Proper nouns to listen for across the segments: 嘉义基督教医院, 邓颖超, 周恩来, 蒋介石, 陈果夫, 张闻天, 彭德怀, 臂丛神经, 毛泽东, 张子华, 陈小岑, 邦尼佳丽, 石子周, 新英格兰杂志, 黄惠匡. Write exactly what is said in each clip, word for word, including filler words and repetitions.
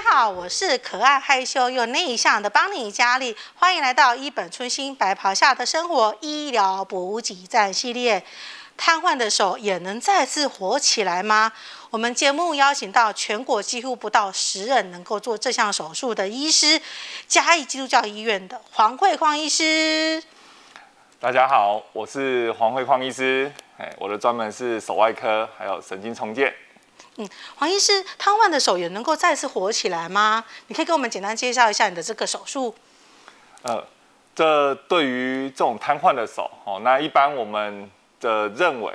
大家好，我是可爱害羞又内向的邦尼佳丽，欢迎来到一本春心白袍下的生活医疗补给站系列。瘫痪的手也能再次活起来吗？我们节目邀请到全国几乎不到十人能够做这项手术的医师，嘉义基督教医院的黄惠匡医师。大家好，我是黄惠匡医师，我的专门是手外科还有神经重建。嗯，黄医师，瘫痪的手也能够再次活起来吗？你可以给我们简单介绍一下你的这个手术。呃，这对于这种瘫痪的手，哦，那一般我们的认为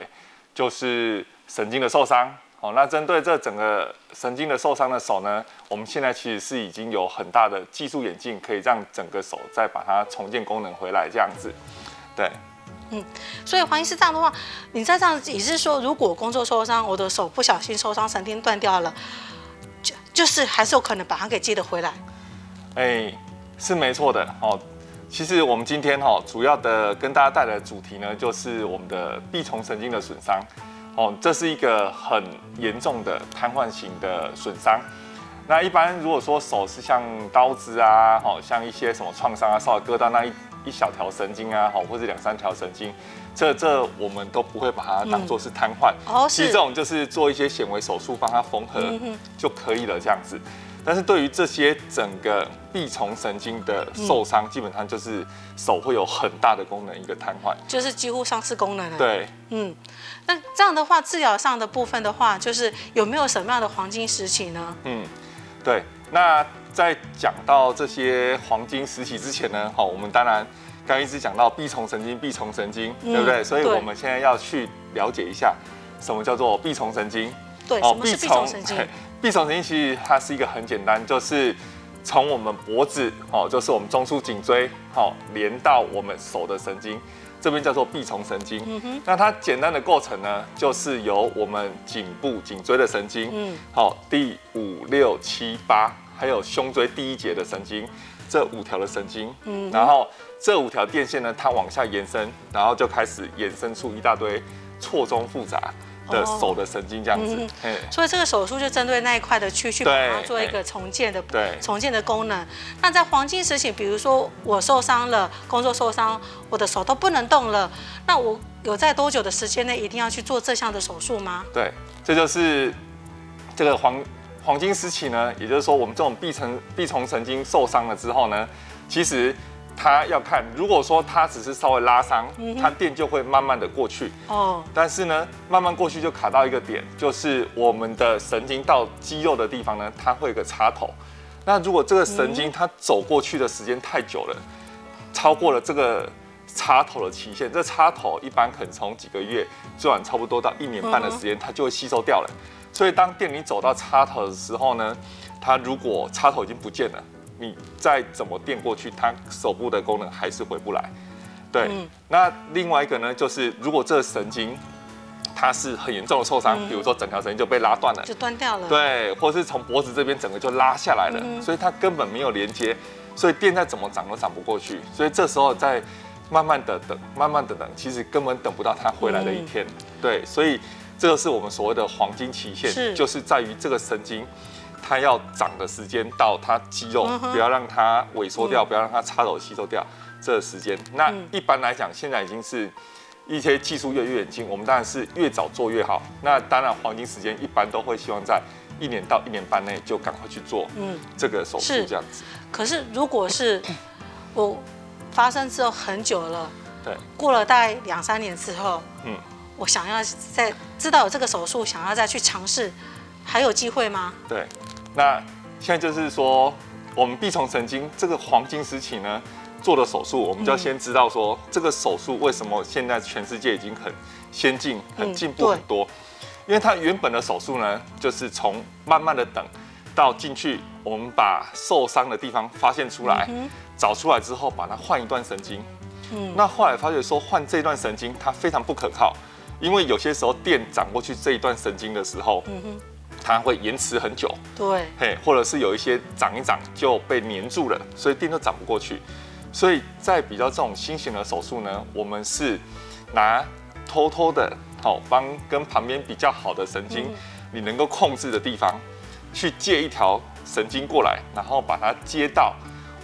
就是神经的受伤。哦，那针对这整个神经的受伤的手呢，我们现在其实是已经有很大的技术演进，可以让整个手再把它重建功能回来，这样子。对。嗯，所以黄医师这样的话，你在这样也是说，如果工作受伤，我的手不小心受伤，神经断掉了，就就是还是有可能把它给接得回来。哎、欸，是没错的哦。其实我们今天哈、哦、主要的跟大家带来的主题呢，就是我们的臂丛神经的损伤哦，这是一个很严重的瘫痪型的损伤。那一般如果说手是像刀子啊，哦、像一些什么创伤啊，稍微割到那一。一小条神经啊，或者两三条神经，这这我们都不会把它当作是瘫痪、嗯哦。其实这种就是做一些显微手术帮它缝合、嗯、就可以了，这样子。但是对于这些整个臂丛神经的受伤、嗯，基本上就是手会有很大的功能一个瘫痪，就是几乎丧失功能了。对，嗯，那这样的话，治疗上的部分的话，就是有没有什么样的黄金时期呢？嗯，对，那。在讲到这些黄金时期之前呢，好，我们当然刚一直讲到臂丛神经，臂丛神经、嗯，对不对？所以我们现在要去了解一下什么叫做臂丛神经。对，哦、什么是臂丛神经？臂丛神经其实它是一个很简单，就是从我们脖子哦，就是我们中枢颈椎哦，连到我们手的神经，这边叫做臂丛神经、嗯。那它简单的构成呢，就是由我们颈部颈椎的神经，嗯，好、哦，第五、六、七、八。还有胸椎第一节的神经，这五条的神经，嗯，然后这五条电线呢，它往下延伸，然后就开始延伸出一大堆错综复杂的手的神经，这样子、哦嗯。所以这个手术就针对那一块的区去把它做一个重建的重建的功能。那在黄金时期，比如说我受伤了，工作受伤，我的手都不能动了，那我有在多久的时间内一定要去做这项的手术吗？对，这就是这个黄。黄金时期呢，也就是说我们这种臂丛臂丛神经受伤了之后呢，其实它要看，如果说它只是稍微拉伤，它电就会慢慢的过去。哦。但是呢，慢慢过去就卡到一个点，就是我们的神经到肌肉的地方呢，它会有个插头。那如果这个神经它走过去的时间太久了，超过了这个插头的期限，这插头一般可能从几个月，最晚差不多到一年半的时间，它就会吸收掉了。所以当电你走到插头的时候呢，它如果插头已经不见了，你再怎么电过去，它手部的功能还是回不来。对，嗯、那另外一个呢，就是如果这个神经它是很严重的受伤、嗯，比如说整条神经就被拉断了，就断掉了，对，或是从脖子这边整个就拉下来了，嗯、所以它根本没有连接，所以电再怎么长都长不过去，所以这时候在慢慢的等，慢慢的等，其实根本等不到它回来的一天。嗯、对，所以。这就是我们所谓的黄金期限，是就是在于这个神经它要长的时间到它肌肉、嗯、不要让它萎缩掉、嗯，不要让它插头吸收掉这个时间。那一般来讲，现在已经是一些技术越越演进，我们当然是越早做越好。那当然黄金时间一般都会希望在一年到一年半内就赶快去做这个手术，这样子、嗯。可是如果是我发生之后很久了，对，过了大概两三年之后，嗯。我想要再知道有这个手术，想要再去尝试，还有机会吗？对，那现在就是说，我们臂丛神经这个黄金时期呢做的手术，我们就要先知道说、嗯、这个手术为什么现在全世界已经很先进、很进步很多、嗯，因为它原本的手术呢，就是从慢慢的等到进去，我们把受伤的地方发现出来，嗯、找出来之后把它换一段神经，嗯、那后来发觉说换这段神经它非常不可靠。因为有些时候电长过去这一段神经的时候，嗯、哼它会延迟很久，对，嘿，或者是有一些长一长就被黏住了，所以电就长不过去。所以在比较这种新型的手术呢，我们是拿偷偷的，好、哦、帮跟旁边比较好的神经，嗯、你能够控制的地方，去借一条神经过来，然后把它接到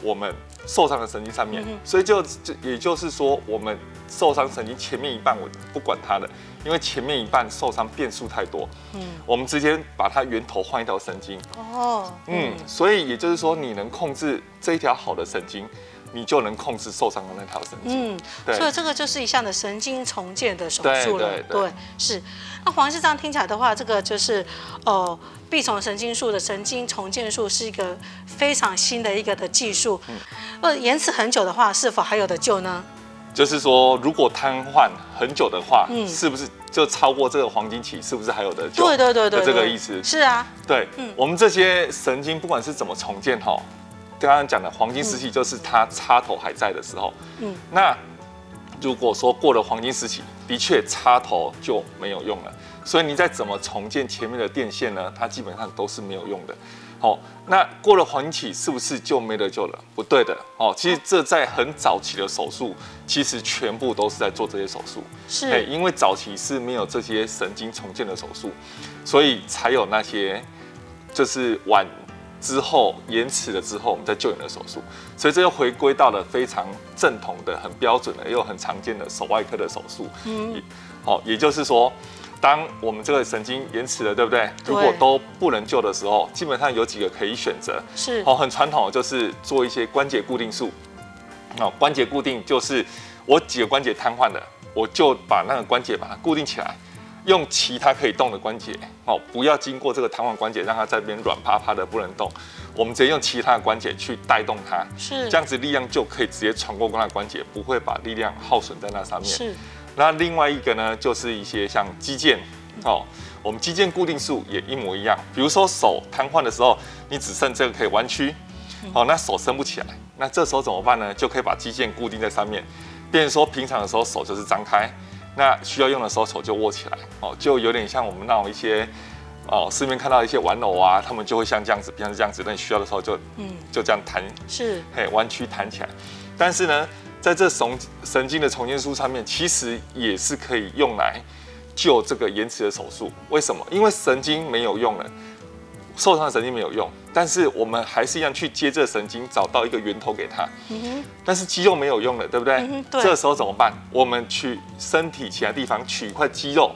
我们受伤的神经上面。嗯、所以就也就是说，我们受伤神经前面一半我不管它了，因为前面一半受伤变数太多。嗯，我们直接把它源头换一条神经。哦，嗯，所以也就是说，你能控制这一条好的神经。你就能控制受伤的那条神经，嗯，对，所以这个就是一项的神经重建的手术了，对，对对对是。那黄医师这样听起来的话，这个就是呃，臂丛神经束的神经重建术是一个非常新的一个的技术，嗯，呃，延迟很久的话，是否还有得救呢？就是说，如果瘫痪很久的话，嗯，是不是就超过这个黄金期？是不是还有得救？对对对 对, 对，这个意思。是啊，对，嗯，我们这些神经不管是怎么重建哈。刚刚讲的黄金时期就是它插头还在的时候，嗯，那如果说过了黄金时期，的确插头就没有用了，所以你再怎么重建前面的电线呢，它基本上都是没有用的。好，哦，那过了黄金期是不是就没得救了？不对的哦，其实这在很早期的手术，其实全部都是在做这些手术，是，欸，因为早期是没有这些神经重建的手术，所以才有那些就是晚。之后延迟了之后，我们再救援的手术，所以这又回归到了非常正统的、很标准的、又很常见的手外科的手术。嗯，好，也就是说，当我们这个神经延迟了，对不对？如果都不能救的时候，基本上有几个可以选择。是，好，很传统的就是做一些关节固定术。哦，关节固定就是我几个关节瘫痪了，我就把那个关节把它固定起来。用其他可以动的关节，哦，不要经过这个瘫痪关节，让它在那边软趴趴的不能动。我们直接用其他的关节去带动它，是这样子，力量就可以直接传过那关节，不会把力量耗损在那上面。是。那另外一个呢，就是一些像肌腱，哦，我们肌腱固定术也一模一样。比如说手瘫痪的时候，你只剩这个可以弯曲，哦，那手伸不起来，那这时候怎么办呢？就可以把肌腱固定在上面，变成说平常的时候手就是张开。那需要用的时候手就握起来哦，就有点像我们那种一些哦市面看到一些玩偶啊，他们就会像这样子，平常是这样子，那你需要的时候就嗯就这样弹是嘿弯曲弹起来。但是呢，在这神经的重建术上面，其实也是可以用来救这个延迟的手术。为什么？因为神经没有用了，受伤的神经没有用，但是我们还是一样去接这神经，找到一个源头给它。嗯，但是肌肉没有用了，对不对？嗯，对。这时候怎么办？我们去身体其他地方取一块肌肉，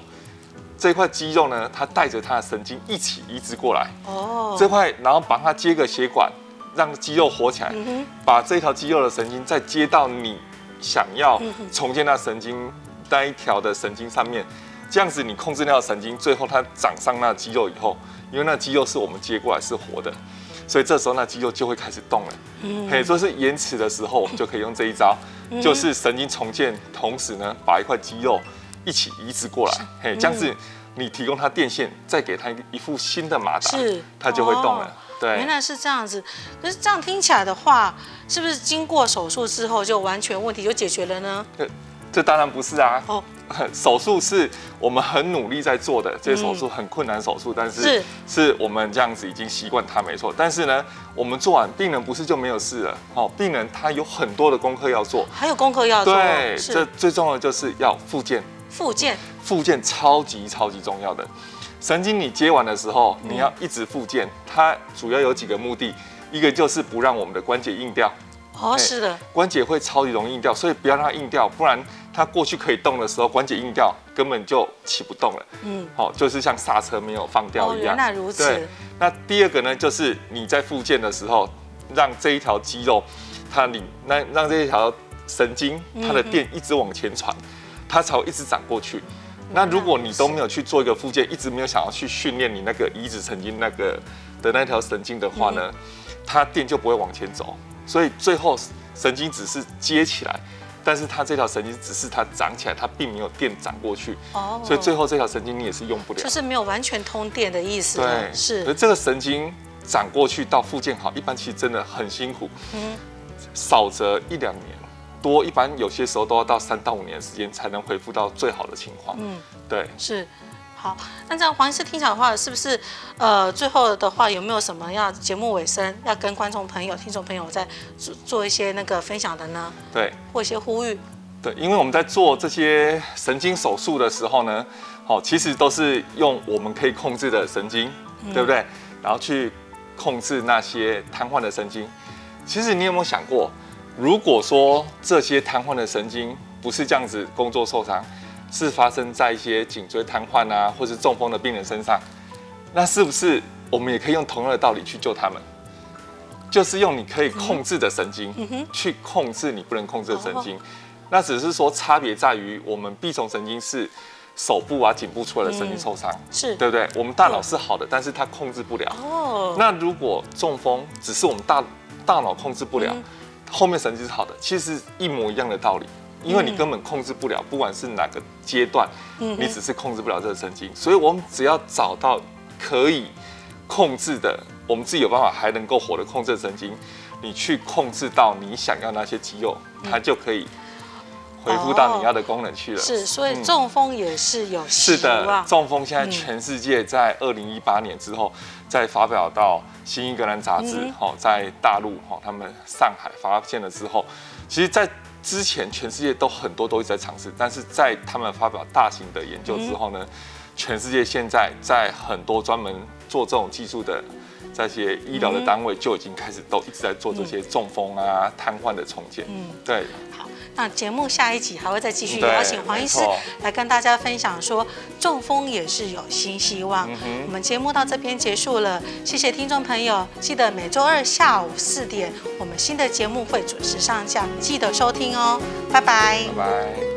这块肌肉呢，它带着它的神经一起移植过来。哦。这块，然后把它接个血管，让肌肉活起来，嗯，把这条肌肉的神经再接到你想要重建那神经那一条的神经上面。这样子你控制那条神经，最后它长上那肌肉以后，因为那肌肉是我们接过来是活的，所以这时候那肌肉就会开始动了。嗯，嘿，所以是延迟的时候，我们就可以用这一招，嗯，就是神经重建，同时呢把一块肌肉一起移植过来。嘿，这样子你提供它电线，再给它一副新的马达，是它就会动了。哦，对，原来是这样子。可是这样听起来的话，是不是经过手术之后就完全问题就解决了呢？这当然不是啊。哦，手术是我们很努力在做的，这些手术很困难手术，但是是我们这样子已经习惯它没错。但是呢，我们做完病人不是就没有事了？哦，病人他有很多的功课要做，还有功课要做。对，这最重要的就是要复健。复健，复健超级超级重要的。神经你接完的时候，你要一直复健。它主要有几个目的，一个就是不让我们的关节硬掉。哦，是的，关节会超级容易硬掉，所以不要让它硬掉，不然它过去可以动的时候，关节硬掉根本就起不动了。嗯，好，哦，就是像刹车没有放掉一样。哦，原来如此。对，那第二个呢，就是你在复健的时候，让这一条肌肉，它里那让这一条神经，它的电一直往前传，嗯，它才会一直长过去。那如果你都没有去做一个复健，一直没有想要去训练你那个移植神经那个的那条神经的话呢，嗯，它电就不会往前走。所以最后神经只是接起来，但是它这条神经只是它长起来，它并没有电长过去。哦，所以最后这条神经你也是用不了，就是没有完全通电的意思。对，是。而这个神经长过去到复健好，一般其实真的很辛苦，嗯，少则一两年，多一般有些时候都要到三到五年的时间才能恢复到最好的情况。嗯，对，是。好，那这样黄医师听起来的话，是不是呃最后的话有没有什么要节目尾声要跟观众朋友、听众朋友再做做一些那个分享的呢？对，或一些呼吁。对，因为我们在做这些神经手术的时候呢，好，其实都是用我们可以控制的神经，嗯，对不对？然后去控制那些瘫痪的神经。其实你有没有想过，如果说这些瘫痪的神经不是这样子工作受伤，是发生在一些颈椎瘫痪啊，或是中风的病人身上，那是不是我们也可以用同样的道理去救他们？就是用你可以控制的神经去控制你不能控制的神经。那只是说差别在于我们臂丛神经是手部啊、颈部出来的神经受伤，是对不对？我们大脑是好的，但是它控制不了。哦，那如果中风只是我们大大脑控制不了，后面神经是好的，其实一模一样的道理。因为你根本控制不了，不管是哪个阶段，你只是控制不了这个神经，所以我们只要找到可以控制的，我们自己有办法还能够活的控制的神经，你去控制到你想要那些肌肉，它就可以恢复到你要的功能去了。哦、是，所以中风也是有希望。是的，中风现在全世界在二零一八年之后，再发表到《新英格兰杂志》哦，在大陆哦，他们上海发现了之后，其实，在之前全世界都很多都一直在尝试，但是在他们发表大型的研究之后呢，嗯、全世界现在在很多专门做这种技术的这些医疗的单位就已经开始都一直在做这些中风啊、瘫痪的重建。嗯，对。好，那节目下一集还会再继续邀请黄医师来跟大家分享说中风也是有新希望。嗯、我们节目到这边结束了，谢谢听众朋友，记得每周二下午四点，我们新的节目会准时上架，记得收听哦，拜拜。拜拜。